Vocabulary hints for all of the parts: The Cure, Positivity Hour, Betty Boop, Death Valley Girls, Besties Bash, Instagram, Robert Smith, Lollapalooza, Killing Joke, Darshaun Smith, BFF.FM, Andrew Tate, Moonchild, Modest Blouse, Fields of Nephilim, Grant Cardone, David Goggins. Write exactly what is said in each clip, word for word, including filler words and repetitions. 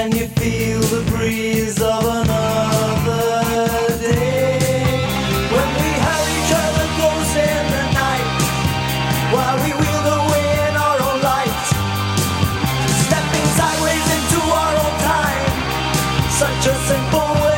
Can you feel the breeze of another day? When we held each other close in the night, while we wheeled away in our own light, stepping sideways into our own time, such a simple way.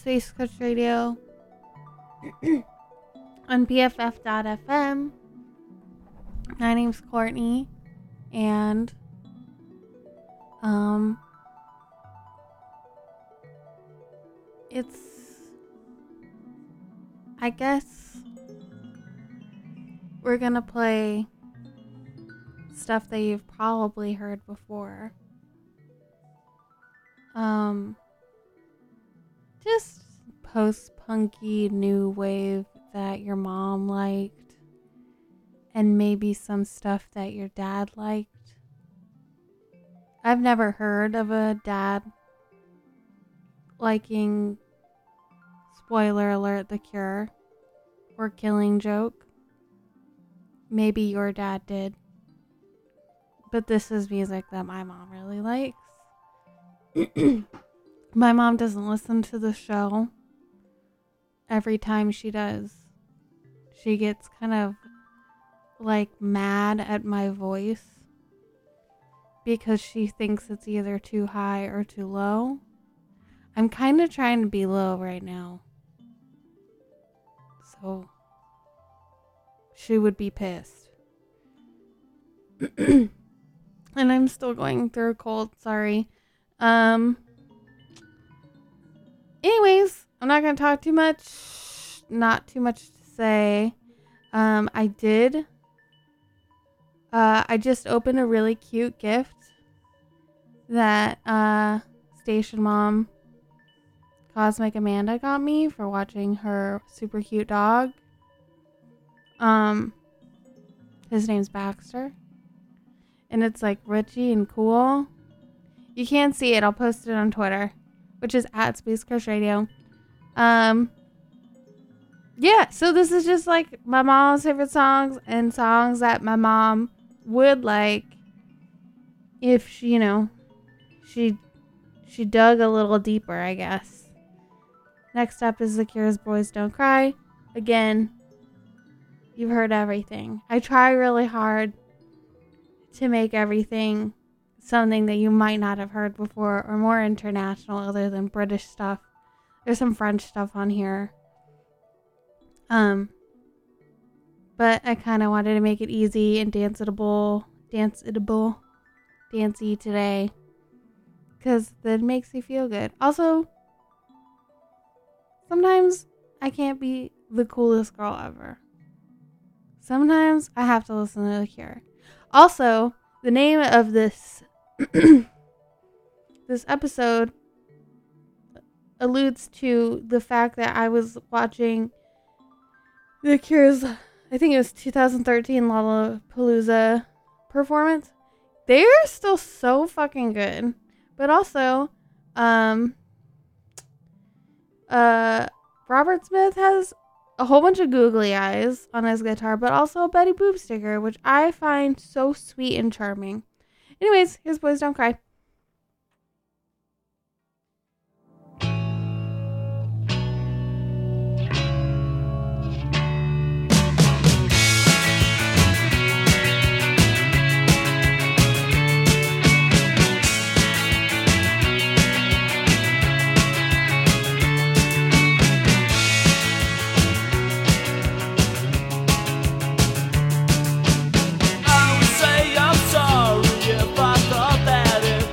Space Coach Radio on B F F dot F M. My name's Courtney, and um, it's, I guess we're gonna play stuff that you've probably heard before. Um. Just post-punky new wave that your mom liked, and maybe some stuff that your dad liked. I've never heard of a dad liking, spoiler alert, The Cure or Killing Joke. Maybe your dad did. But this is music that my mom really likes. My mom doesn't listen to the show. Every time she does, she gets kind of like mad at my voice because she thinks it's either too high or too low. I'm kind of trying to be low right now, so she would be pissed. And I'm still going through a cold, sorry. Um... Anyways, I'm not going to talk too much. Not too much to say. Um, I did. Uh, I just opened a really cute gift that uh, Station Mom Cosmic Amanda got me for watching her super cute dog. Um, his name's Baxter. And it's like Richie and cool. You can't see it. I'll post it on Twitter, which is at Space Crush Radio. Um, yeah, so this is just like my mom's favorite songs and songs that my mom would like if she, you know, she she dug a little deeper, I guess. Next up is The Cure's Boys Don't Cry. Again, you've heard everything. I try really hard to make everything something that you might not have heard before, or more international other than British stuff. There's some French stuff on here. Um, but I kind of wanted to make it easy and danceable, danceable, dancey today, because that makes me feel good. Also, sometimes I can't be the coolest girl ever. Sometimes I have to listen to The Cure. Also, the name of this this episode alludes to the fact that I was watching The Cure's, I think it was twenty thirteen Lollapalooza performance. They are still so fucking good. But also, um, uh, Robert Smith has a whole bunch of googly eyes on his guitar, but also a Betty Boop sticker, which I find so sweet and charming. Anyways, here's Boys Don't Cry. I would say I'm sorry if I thought that it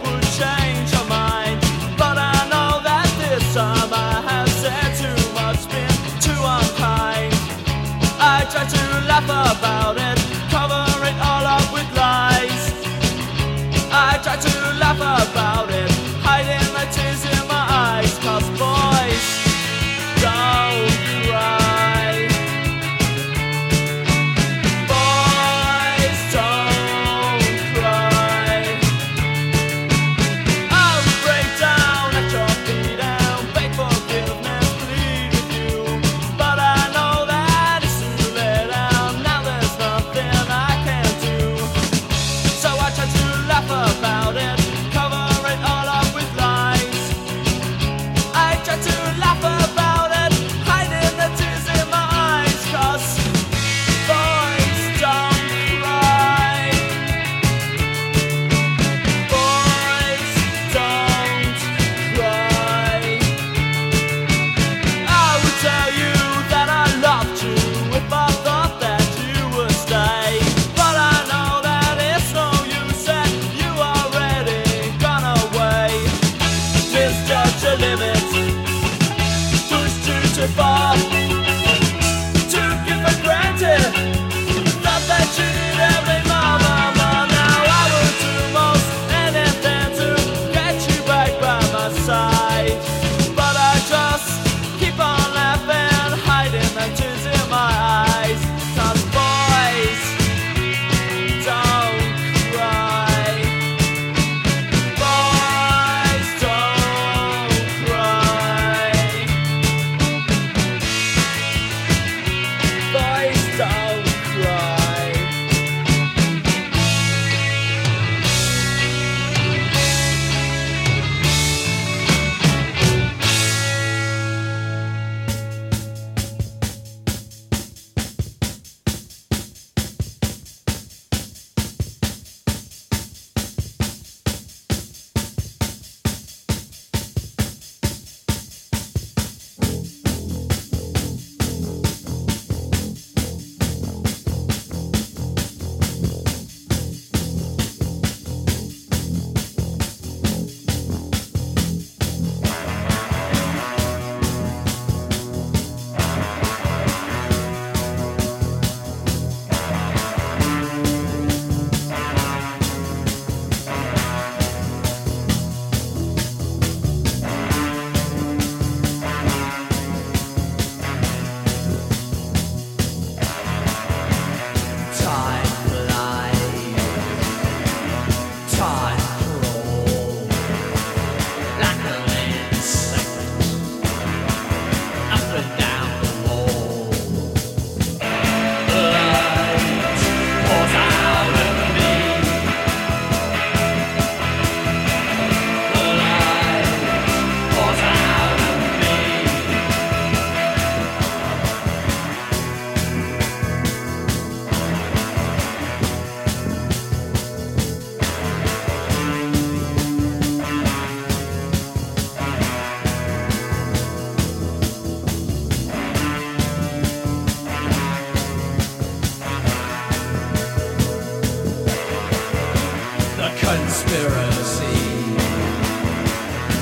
conspiracy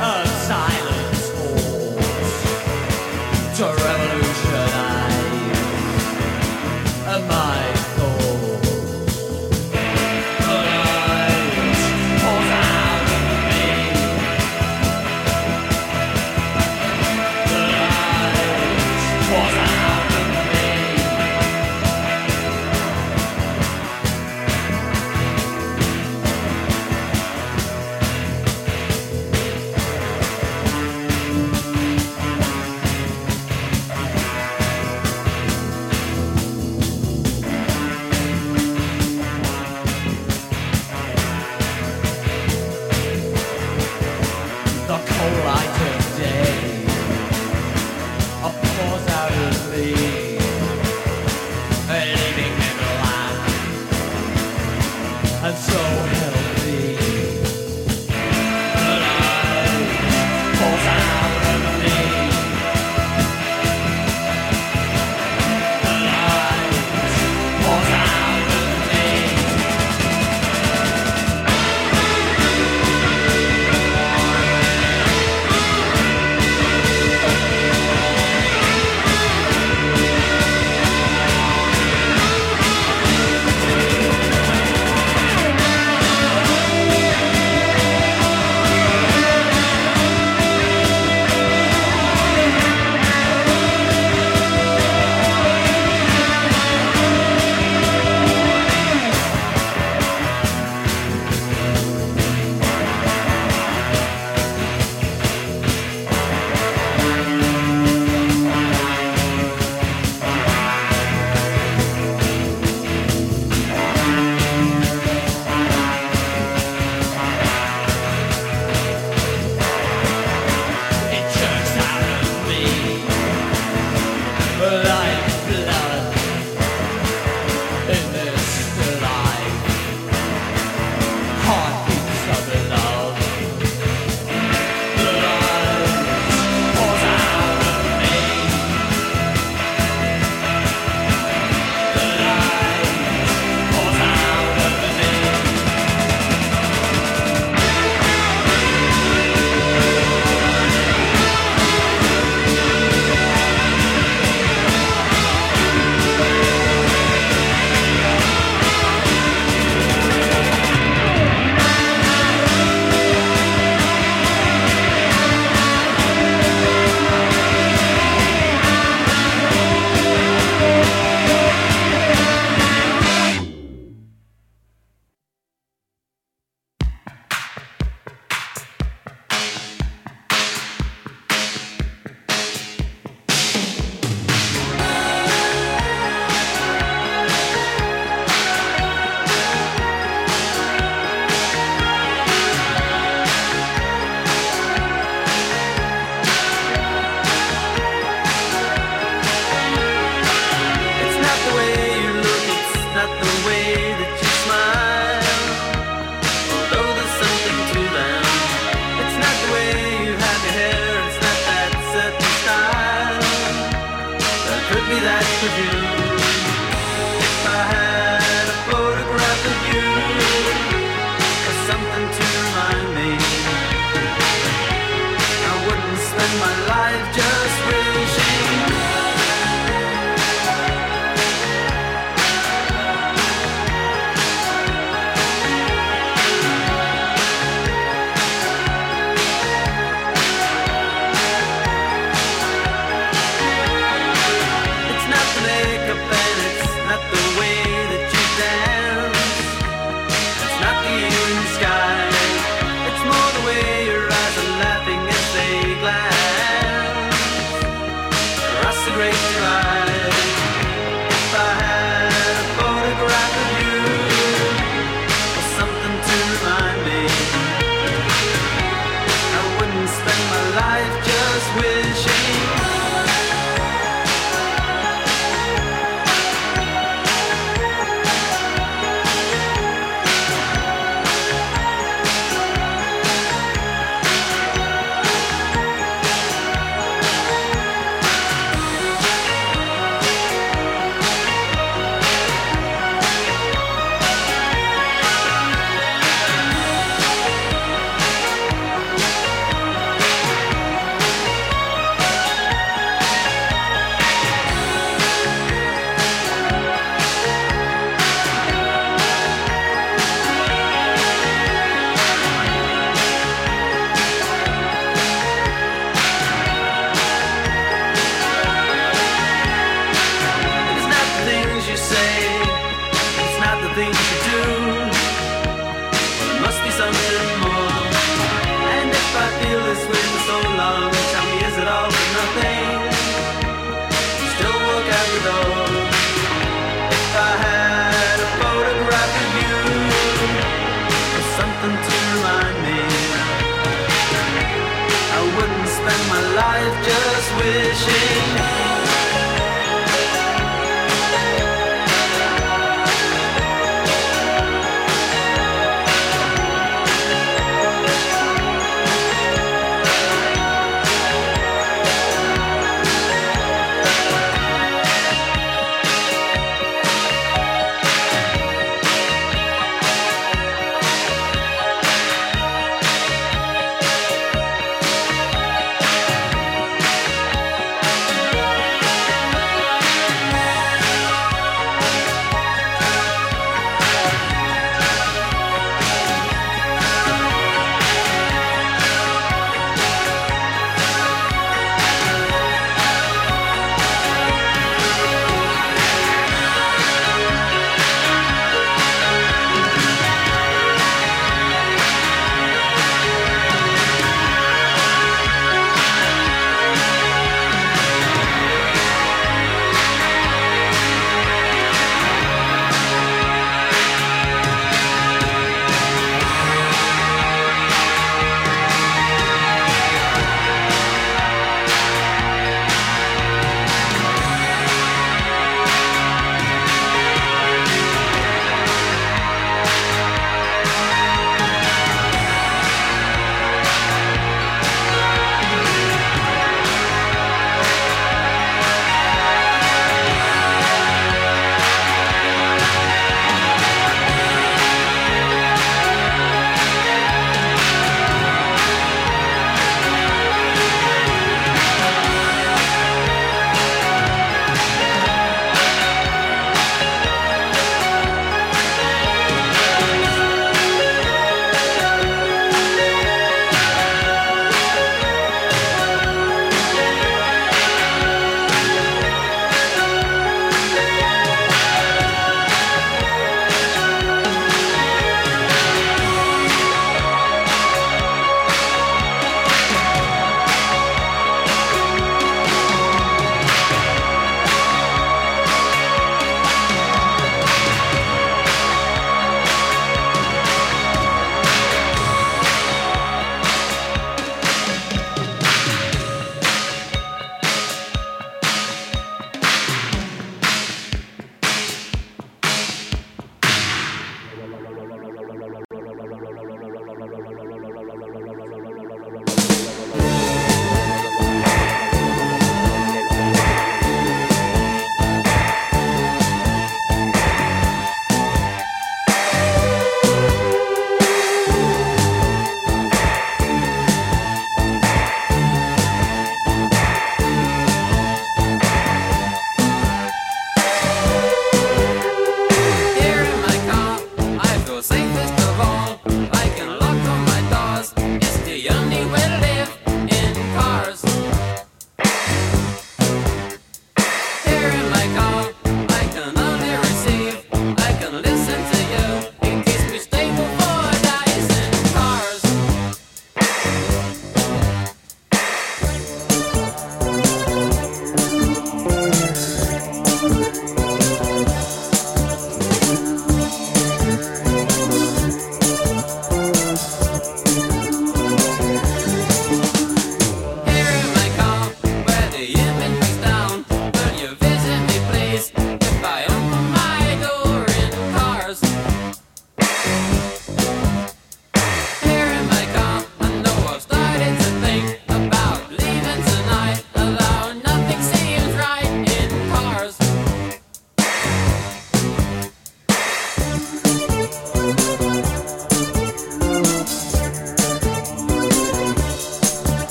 of silent force to revolutionize my thoughts. The light pours out of me. The light pours out of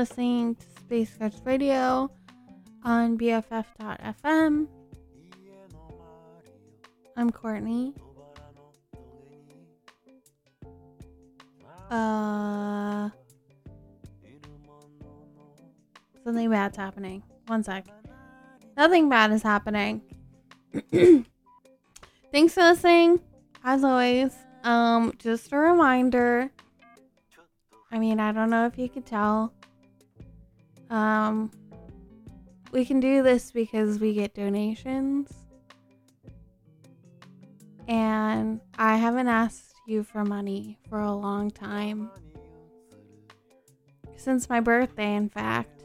listening to Space Coast Radio on B F F dot F M. I'm Courtney. Uh, something bad's happening. One sec. Nothing bad is happening. Thanks for listening, as always. Um, just a reminder. I mean, I don't know if you could tell. Um, we can do this because we get donations. And I haven't asked you for money for a long time. Since my birthday, in fact.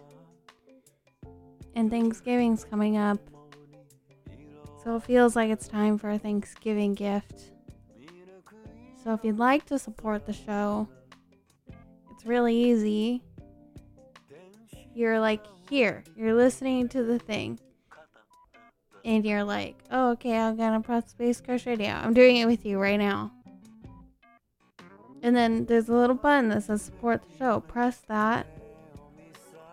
And Thanksgiving's coming up. So it feels like it's time for a Thanksgiving gift. So if you'd like to support the show, it's really easy. You're like, here, you're listening to the thing, and you're like, oh, okay, I'm gonna press Space Coast Radio. I'm doing it with you right now. And then there's a little button that says support the show. Press that.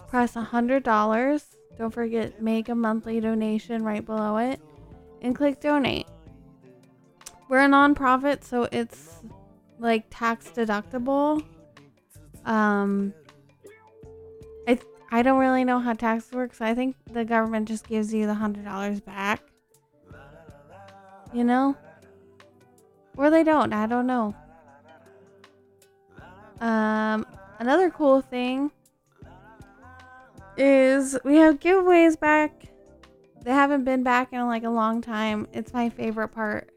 Press one hundred dollars. Don't forget, make a monthly donation right below it, and click donate. We're a nonprofit, so it's like tax deductible. Um, I th- I don't really know how tax works. So I think the government just gives you the hundred dollars back, you know, or they don't. I don't know. Um, another cool thing is we have giveaways back. They haven't been back in like a long time. It's my favorite part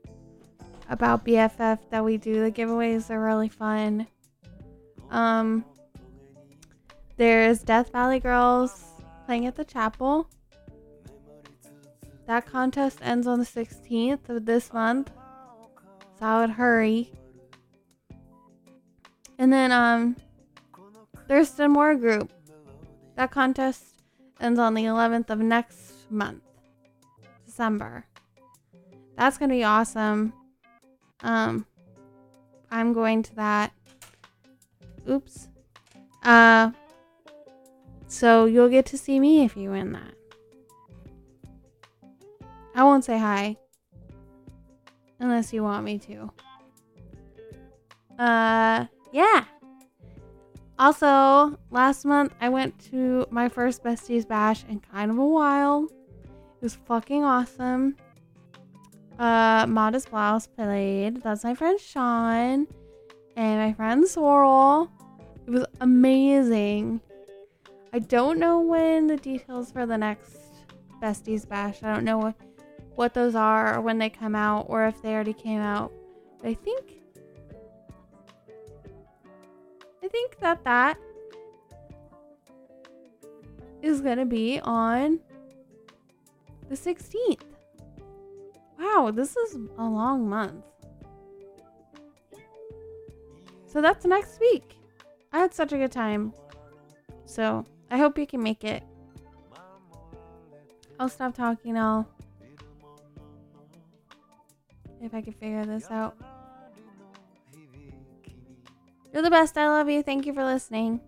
about B F F that we do the giveaways. They're really fun. Um, there's Death Valley Girls playing at the chapel. That contest ends on the sixteenth of this month, so I would hurry. And then um, there's the Moore Group. That contest ends on the eleventh of next month, December. That's gonna be awesome. Um, I'm going to that. Oops. Uh, so you'll get to see me if you win that. I won't say hi. Unless you want me to. Uh, yeah. Also, last month I went to my first Besties Bash in kind of a while. It was fucking awesome. Uh, Modest Blouse played. That's my friend Sean. And my friend Sorrel. It was amazing. I don't know when the details for the next Besties Bash. I don't know what, what those are or when they come out or if they already came out. But I think... I think that that is going to be on the sixteenth. Wow, this is a long month. So that's next week. I had such a good time. So I hope you can make it. I'll stop talking now. If I can figure this out. You're the best. I love you. Thank you for listening.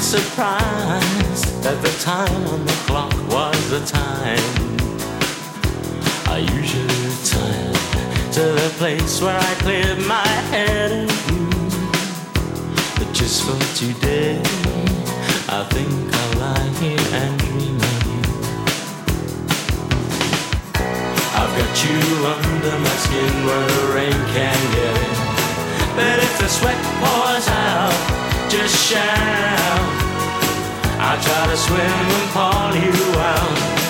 Surprised that the time on the clock was the time I usually retire to the place where I cleared my head and mm, but just for today I think I'll lie here and dream of you. put you under my skin where the rain can get in. But if the sweat pours out, just shout. I'll try to swim and call you out.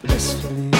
the best believe.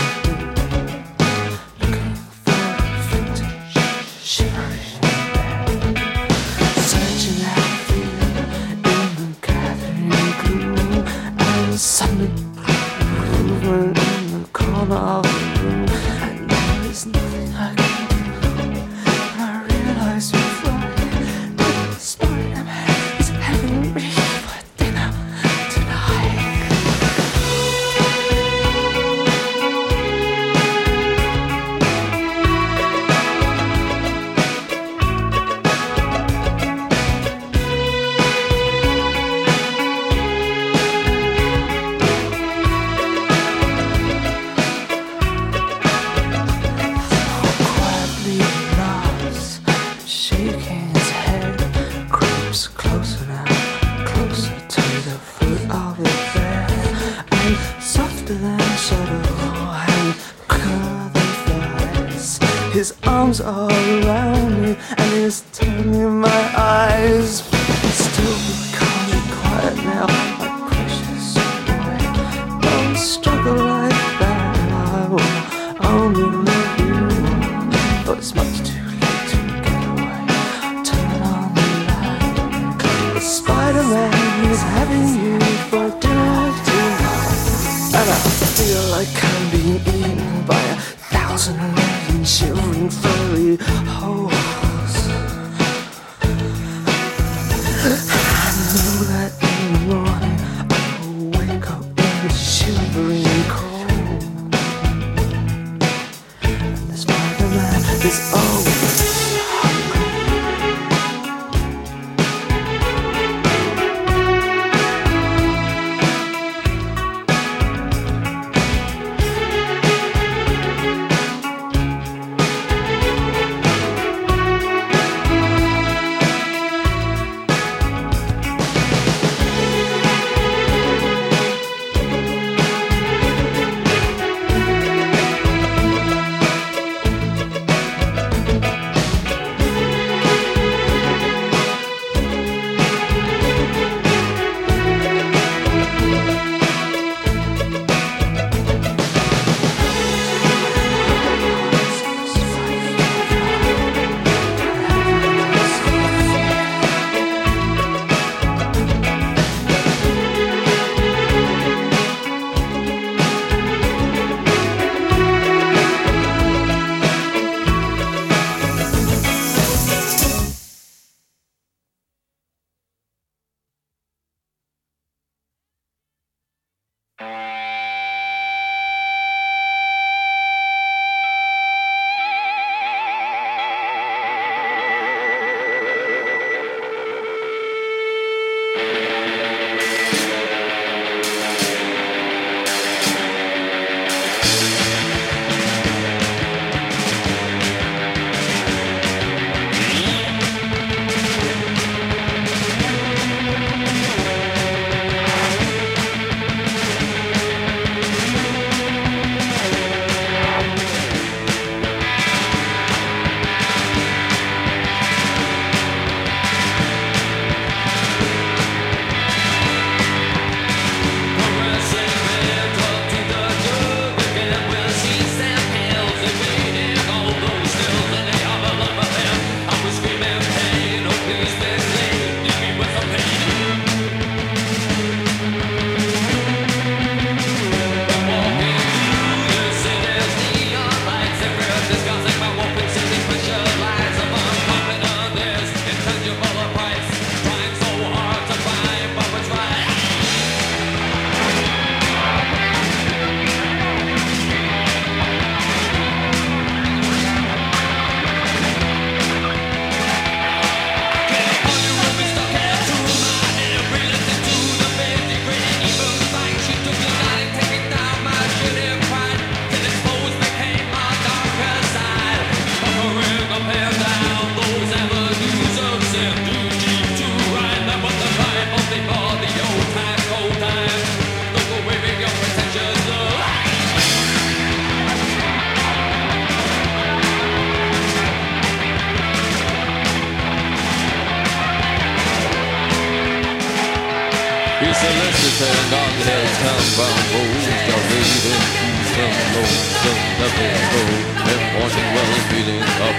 You solicitors on their tongue, bamboo, the reading.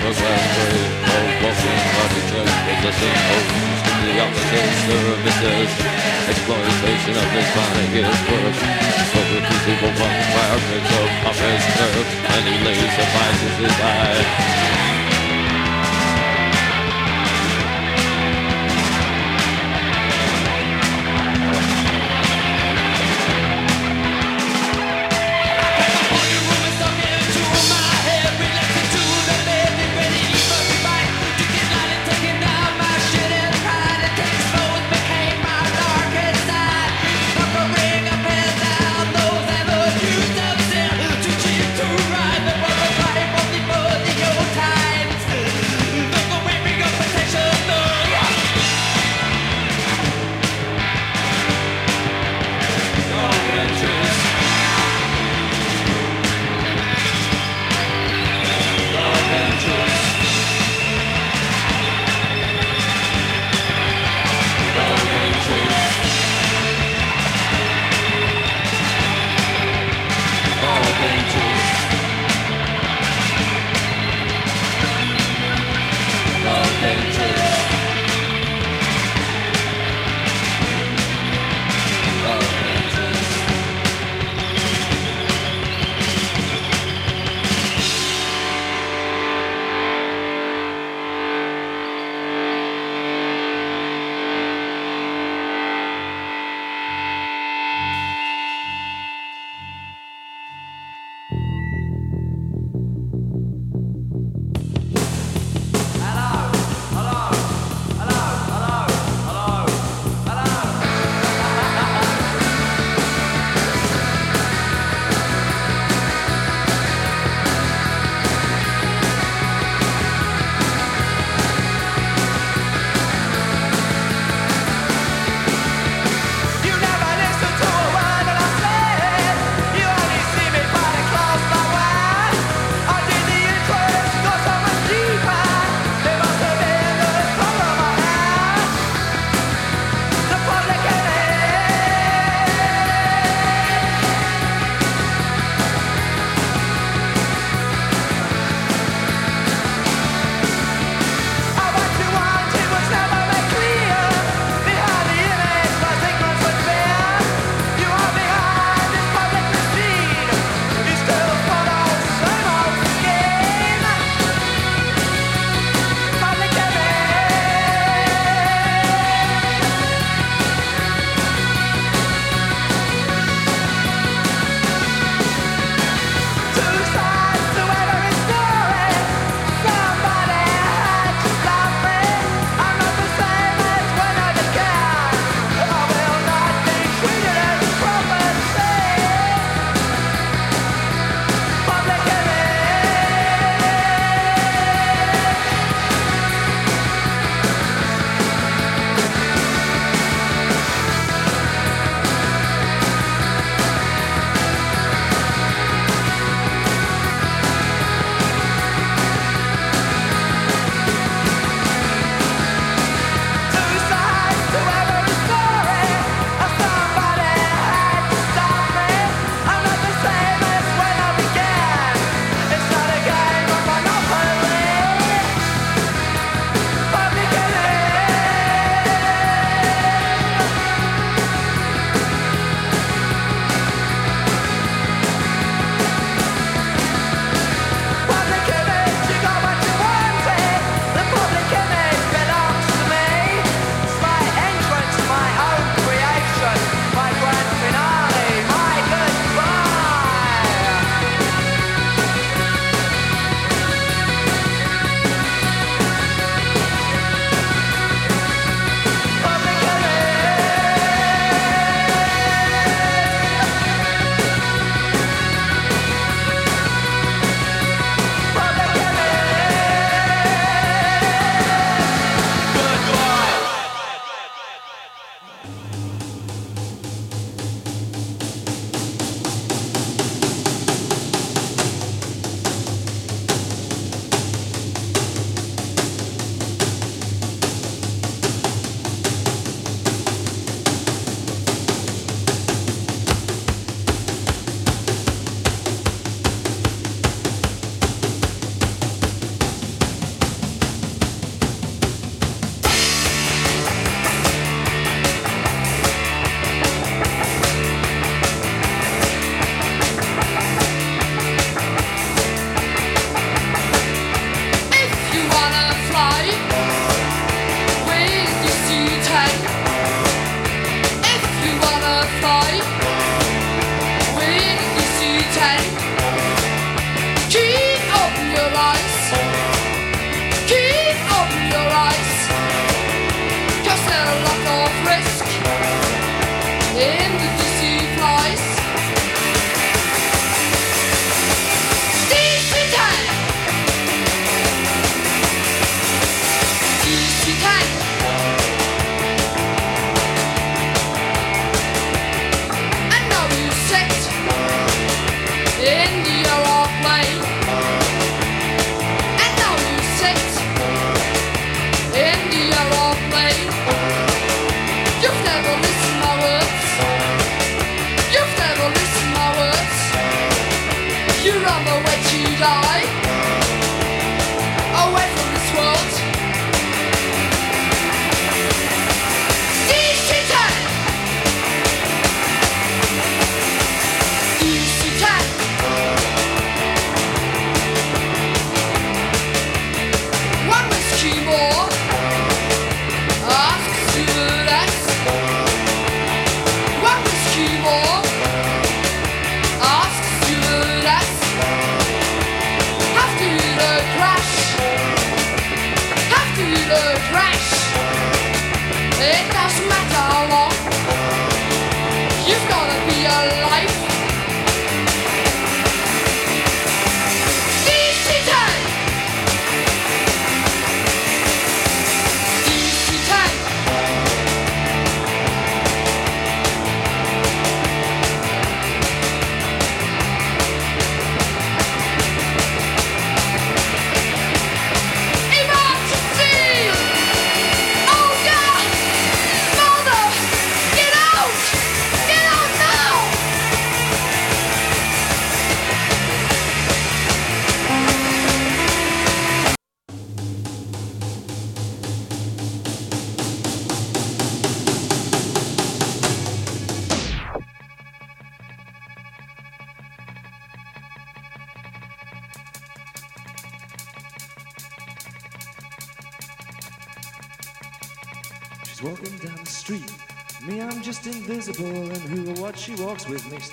the raspberry, oh, walking like a joke, possessing holes to the opposite services. Exploitation of his body is worse. For the physical requirements of office nerves, and he lays suffices his eye.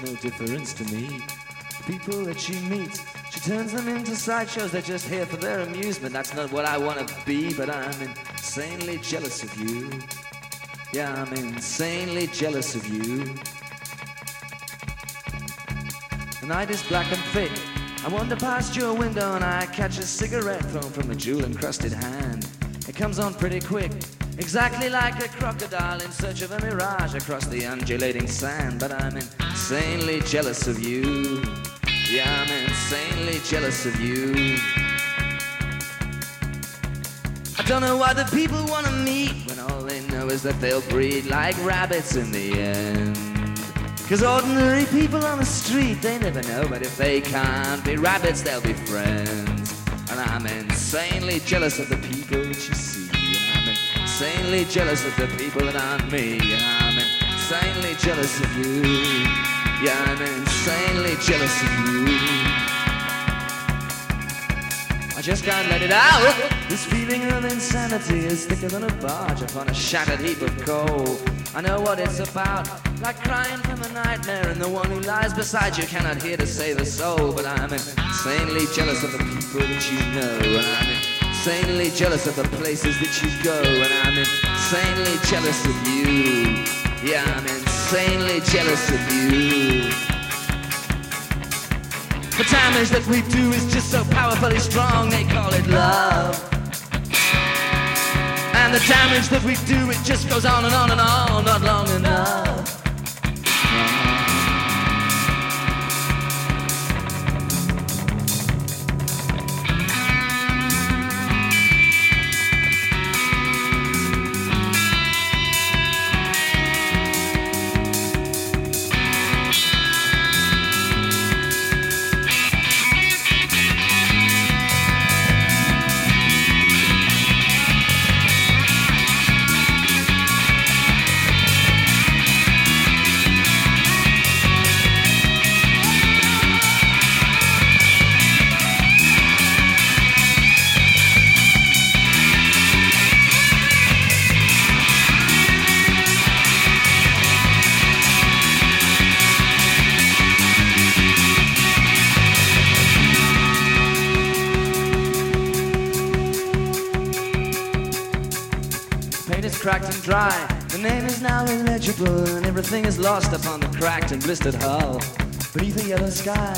No difference to me. The people that she meets, she turns them into sideshows. They're just here for their amusement. That's not what I want to be, but I'm insanely jealous of you. Yeah, I'm insanely jealous of you. The night is black and thick. I wander past your window and I catch a cigarette thrown from a jewel-encrusted hand. It comes on pretty quick, exactly like a crocodile in search of a mirage across the undulating sand. But I'm insanely jealous of you. Yeah, I'm insanely jealous of you. I don't know why the people want to meet when all they know is that they'll breed like rabbits in the end. Cause ordinary people on the street, they never know, but if they can't be rabbits, they'll be friends. And I'm insanely jealous of the people that you see. I'm insanely jealous of the people that aren't me. I'm insanely jealous of you. Yeah, I'm insanely jealous of you. I just can't let it out. This feeling of insanity is thicker than a barge upon a shattered heap of coal. I know what it's about, like crying from a nightmare, and the one who lies beside you cannot hear to save a soul. But I'm insanely jealous of the people that you know. And I'm insanely jealous of the places that you go, and I'm insanely jealous of you. Yeah, I'm insanely jealous of you. The damage that we do is just so powerfully strong, they call it love. And the damage that we do, it just goes on and on and on, not long enough. The name is now illegible, and everything is lost upon the cracked and blistered hull. Beneath the yellow sky,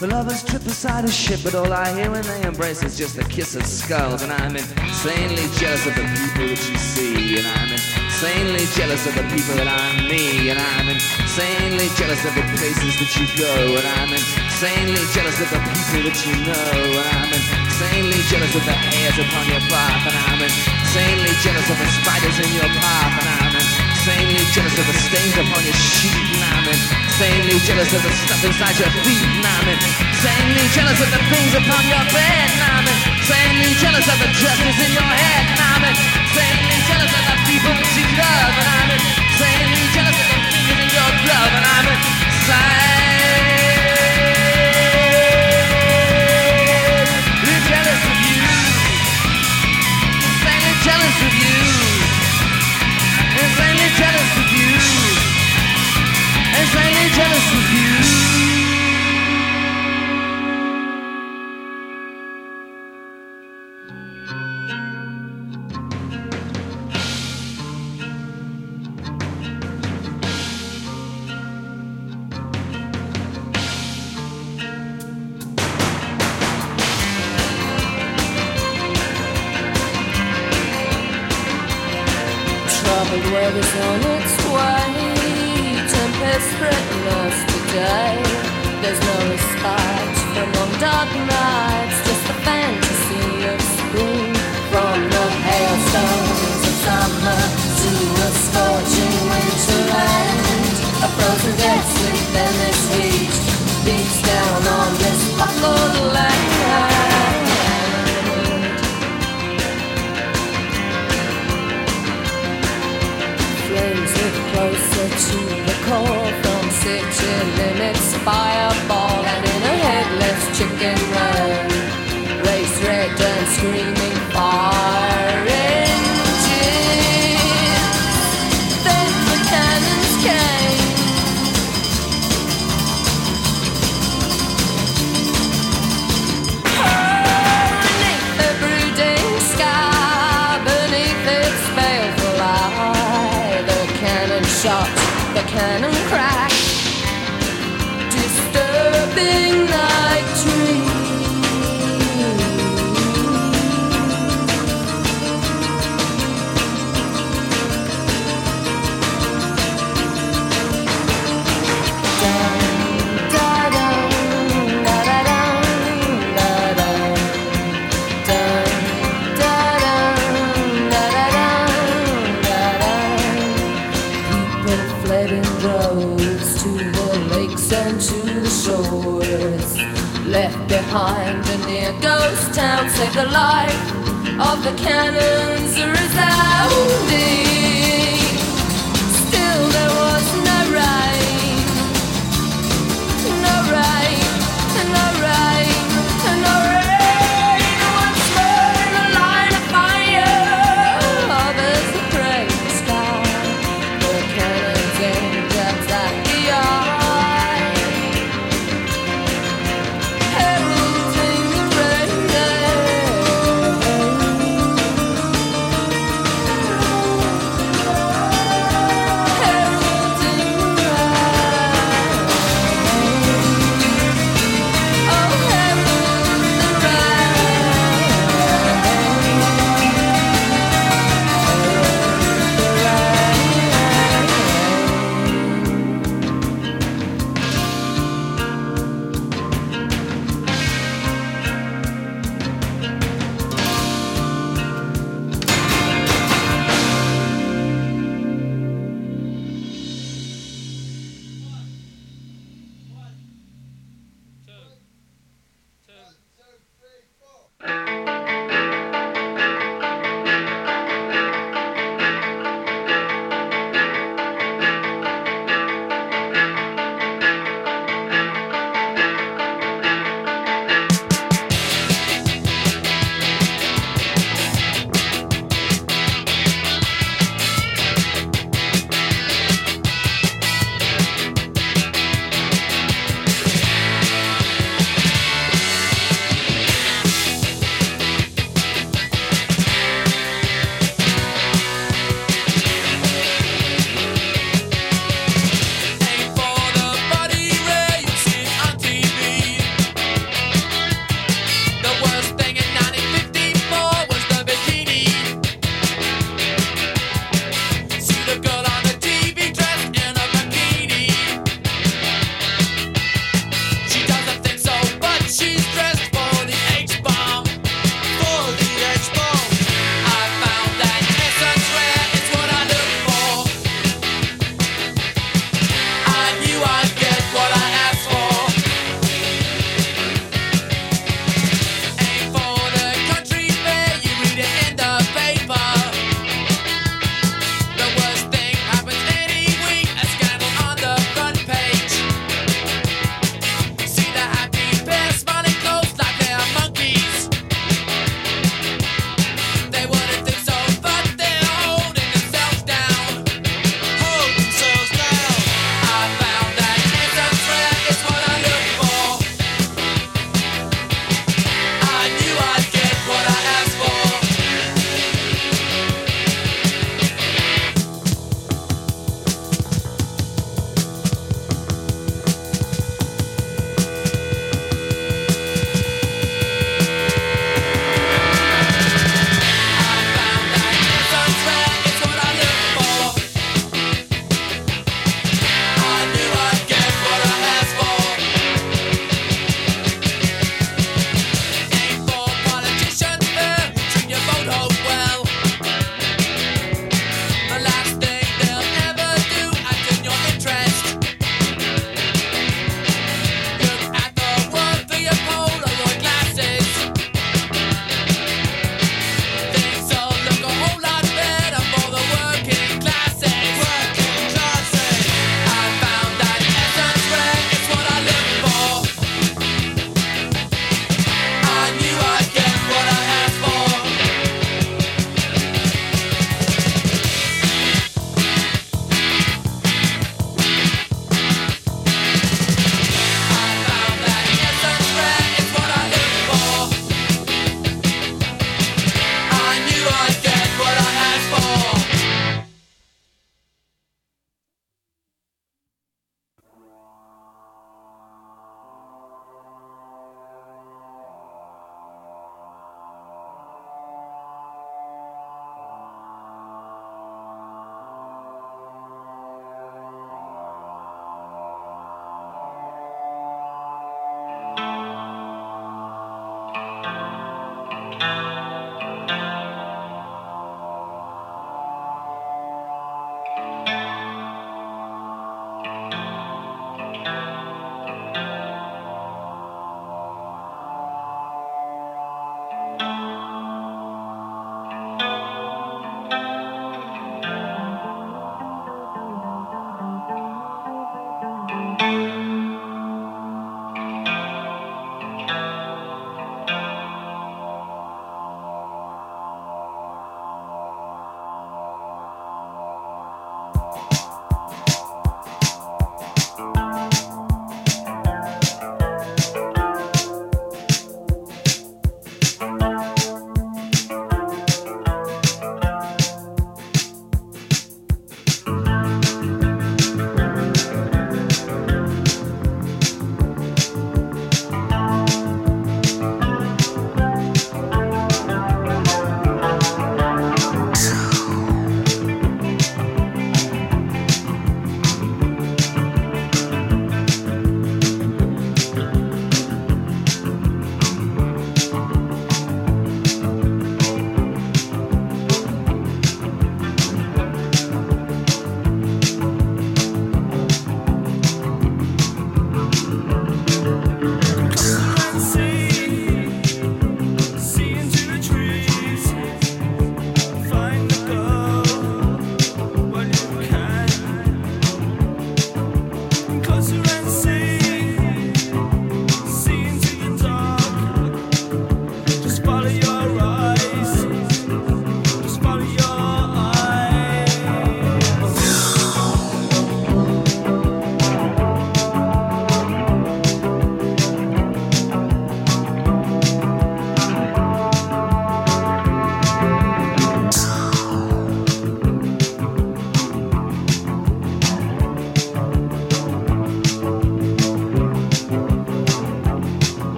the lovers trip beside a ship, but all I hear when they embrace is just the kiss of skulls. And I'm insanely jealous of the people that you see, and I'm insanely jealous of the people that I'm me, and I'm insanely jealous of the places that you go, and I'm insanely jealous of the people that you know, and I'm insanely jealous of the hairs upon your back, and I'm insanely jealous of the spiders in your path, and I'm insanely jealous of the stains upon your sheet, and I'm insanely jealous of the stuff inside your feet, and I'm insanely jealous of the fools upon your bed, now I'm insanely jealous of the justice in your head, now I'm insanely jealous of the people you love, and I'm insanely jealous of the fingers in your glove, and I'm insanely jealous of you, insanely jealous of you, insanely jealous of you, insanely jealous of you.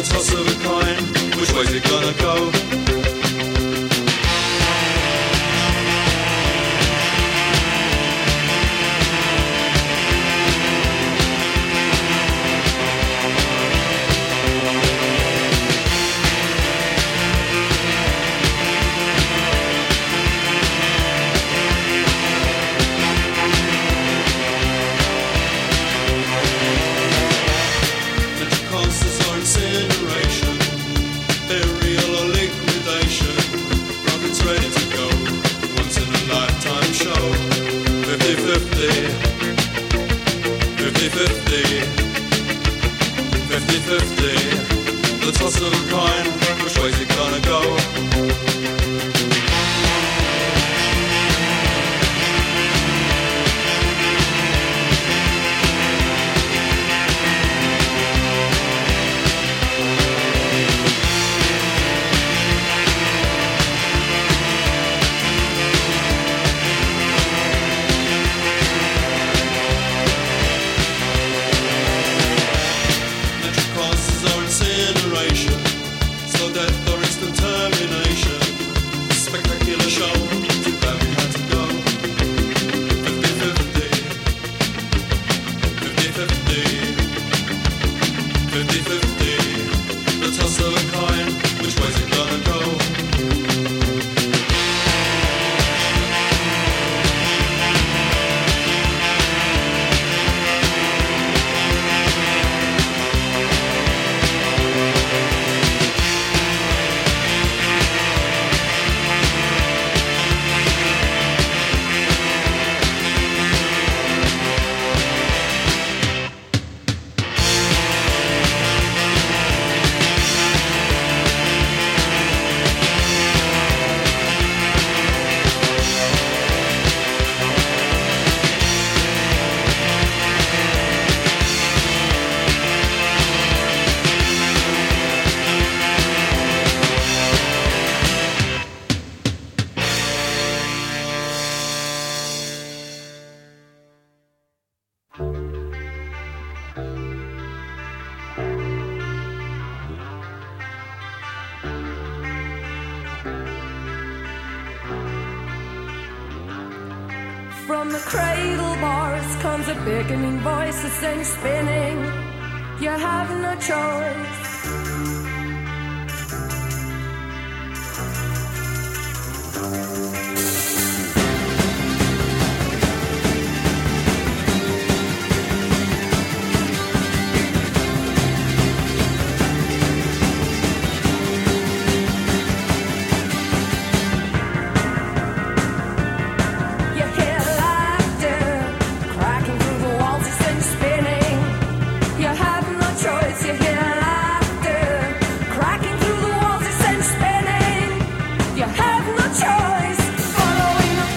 the toss of a coin, which way's it gonna go? fifty fifty, the toss of a coin, which way's it gonna go? From the cradle bars comes a beckoning voice that sends spinning. You have no choice. Choice.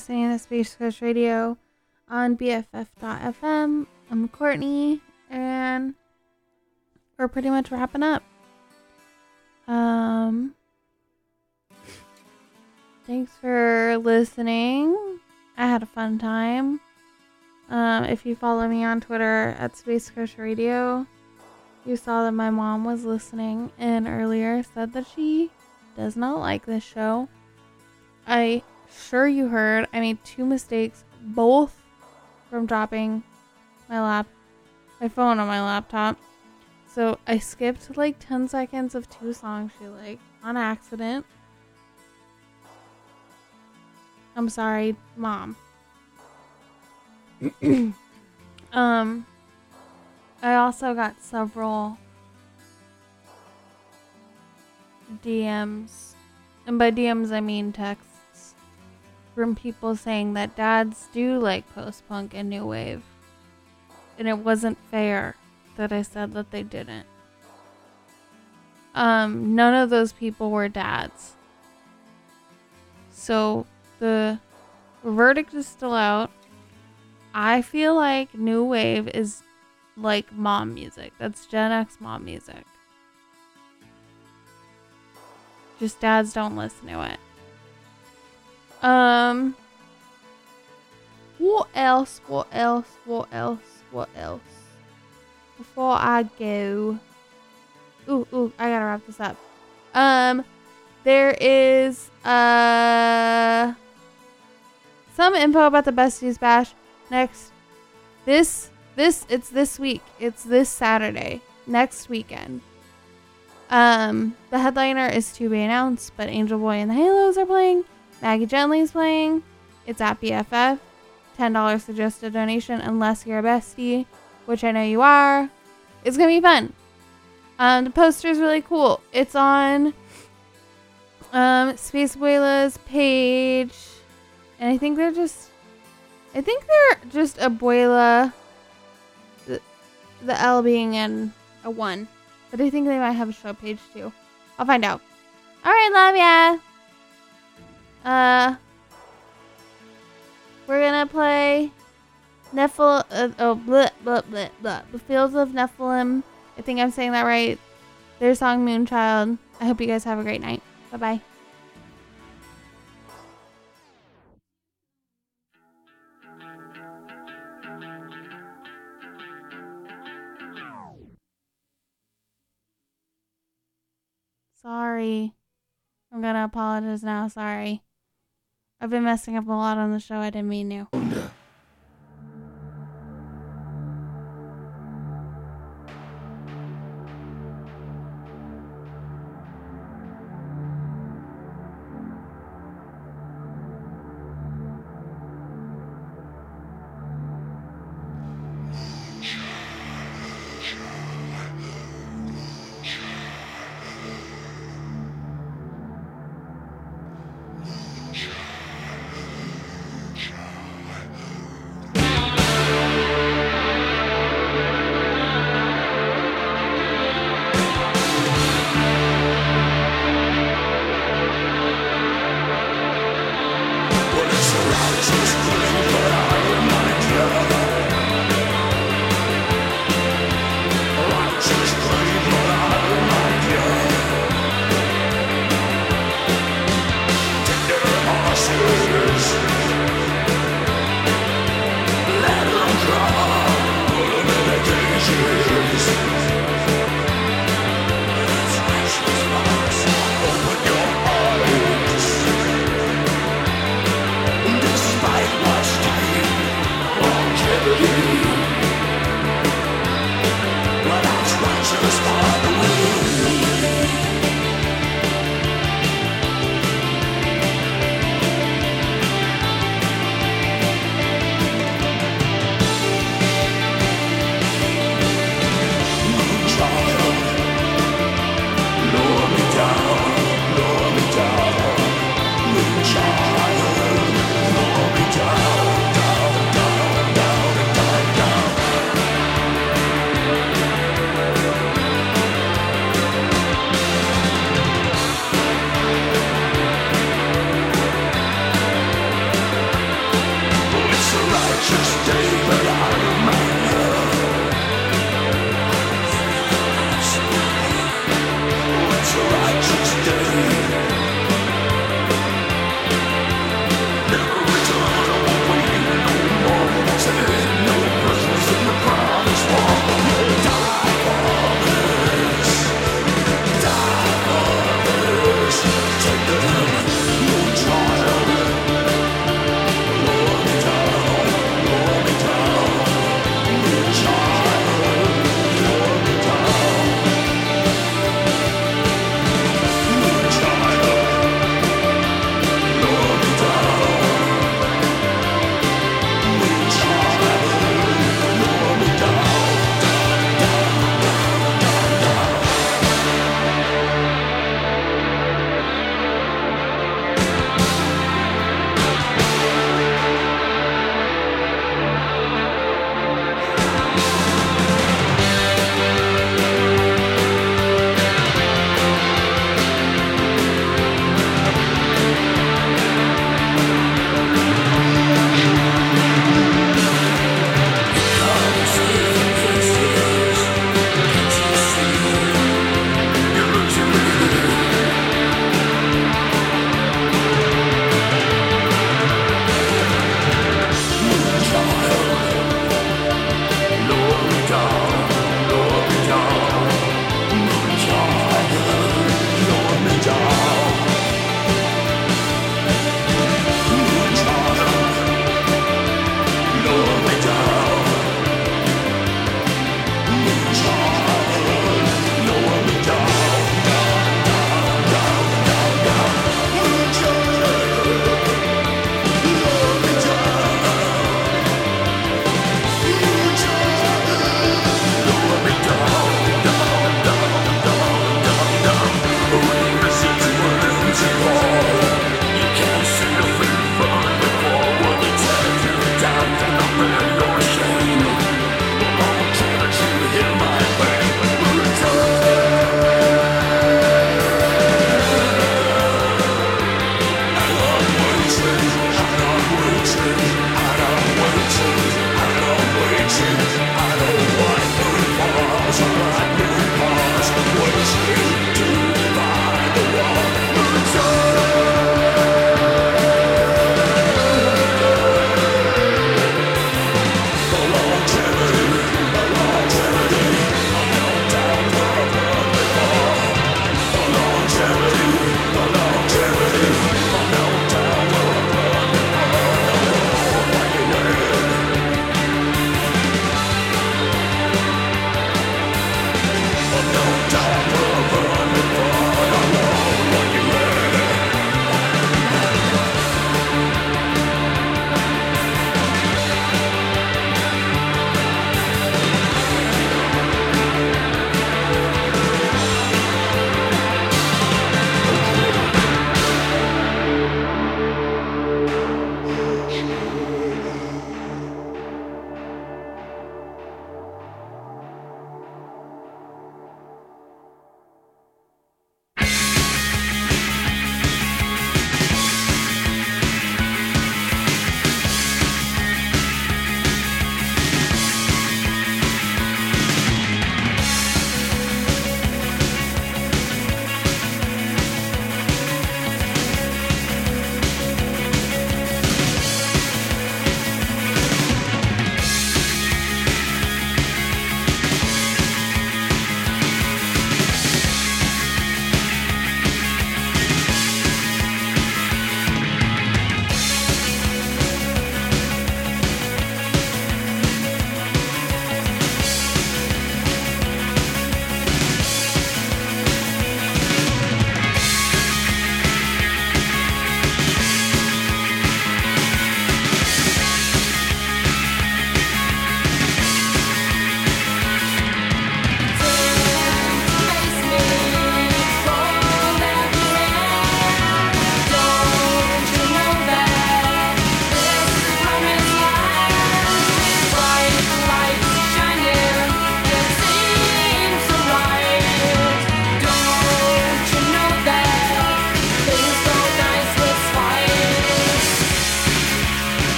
listening to Space Coast Radio on B F F dot F M. I'm Courtney, and we're pretty much wrapping up. Um, thanks for listening. I had a fun time. Um, if you follow me on Twitter at Space Coast Radio, you saw that my mom was listening and earlier said that she does not like this show. I sure you heard I made two mistakes, both from dropping my lap, my phone on my laptop. So I skipped like ten seconds of two songs she liked on accident. I'm sorry, Mom. um, I also got several D Ms, and by D Ms I mean texts, from people saying that dads do like post-punk and new wave, and it wasn't fair that I said that they didn't. Um, none of those people were dads, so the verdict is still out. I feel like new wave is like mom music. That's Gen X mom music. Just dads don't listen to it. Um. What else? What else? What else? What else? Before I go. Ooh, ooh, I gotta wrap this up. Um, there is, uh, some info about the Besties Bash. Next, this, this, it's this week. It's this Saturday, next weekend. Um, the headliner is to be announced, but Angel Boy and the Halos are playing. Maggie Gently's playing. It's at B F F. ten dollars suggested donation unless you're a bestie, which I know you are. It's going to be fun. Um, the poster is really cool. It's on, um, Space Abuela's page. And I think they're just, I think they're just Abuela, the, the L being in a one. But I think they might have a show page too. I'll find out. Alright, love ya! Uh, we're gonna play Nephil- uh, oh, bleh, bleh, bleh, bleh. The Fields of Nephilim. I think I'm saying that right. Their song, Moonchild. I hope you guys have a great night. Bye-bye. Sorry. I'm gonna apologize now. Sorry. I've been messing up a lot on the show. I didn't mean to.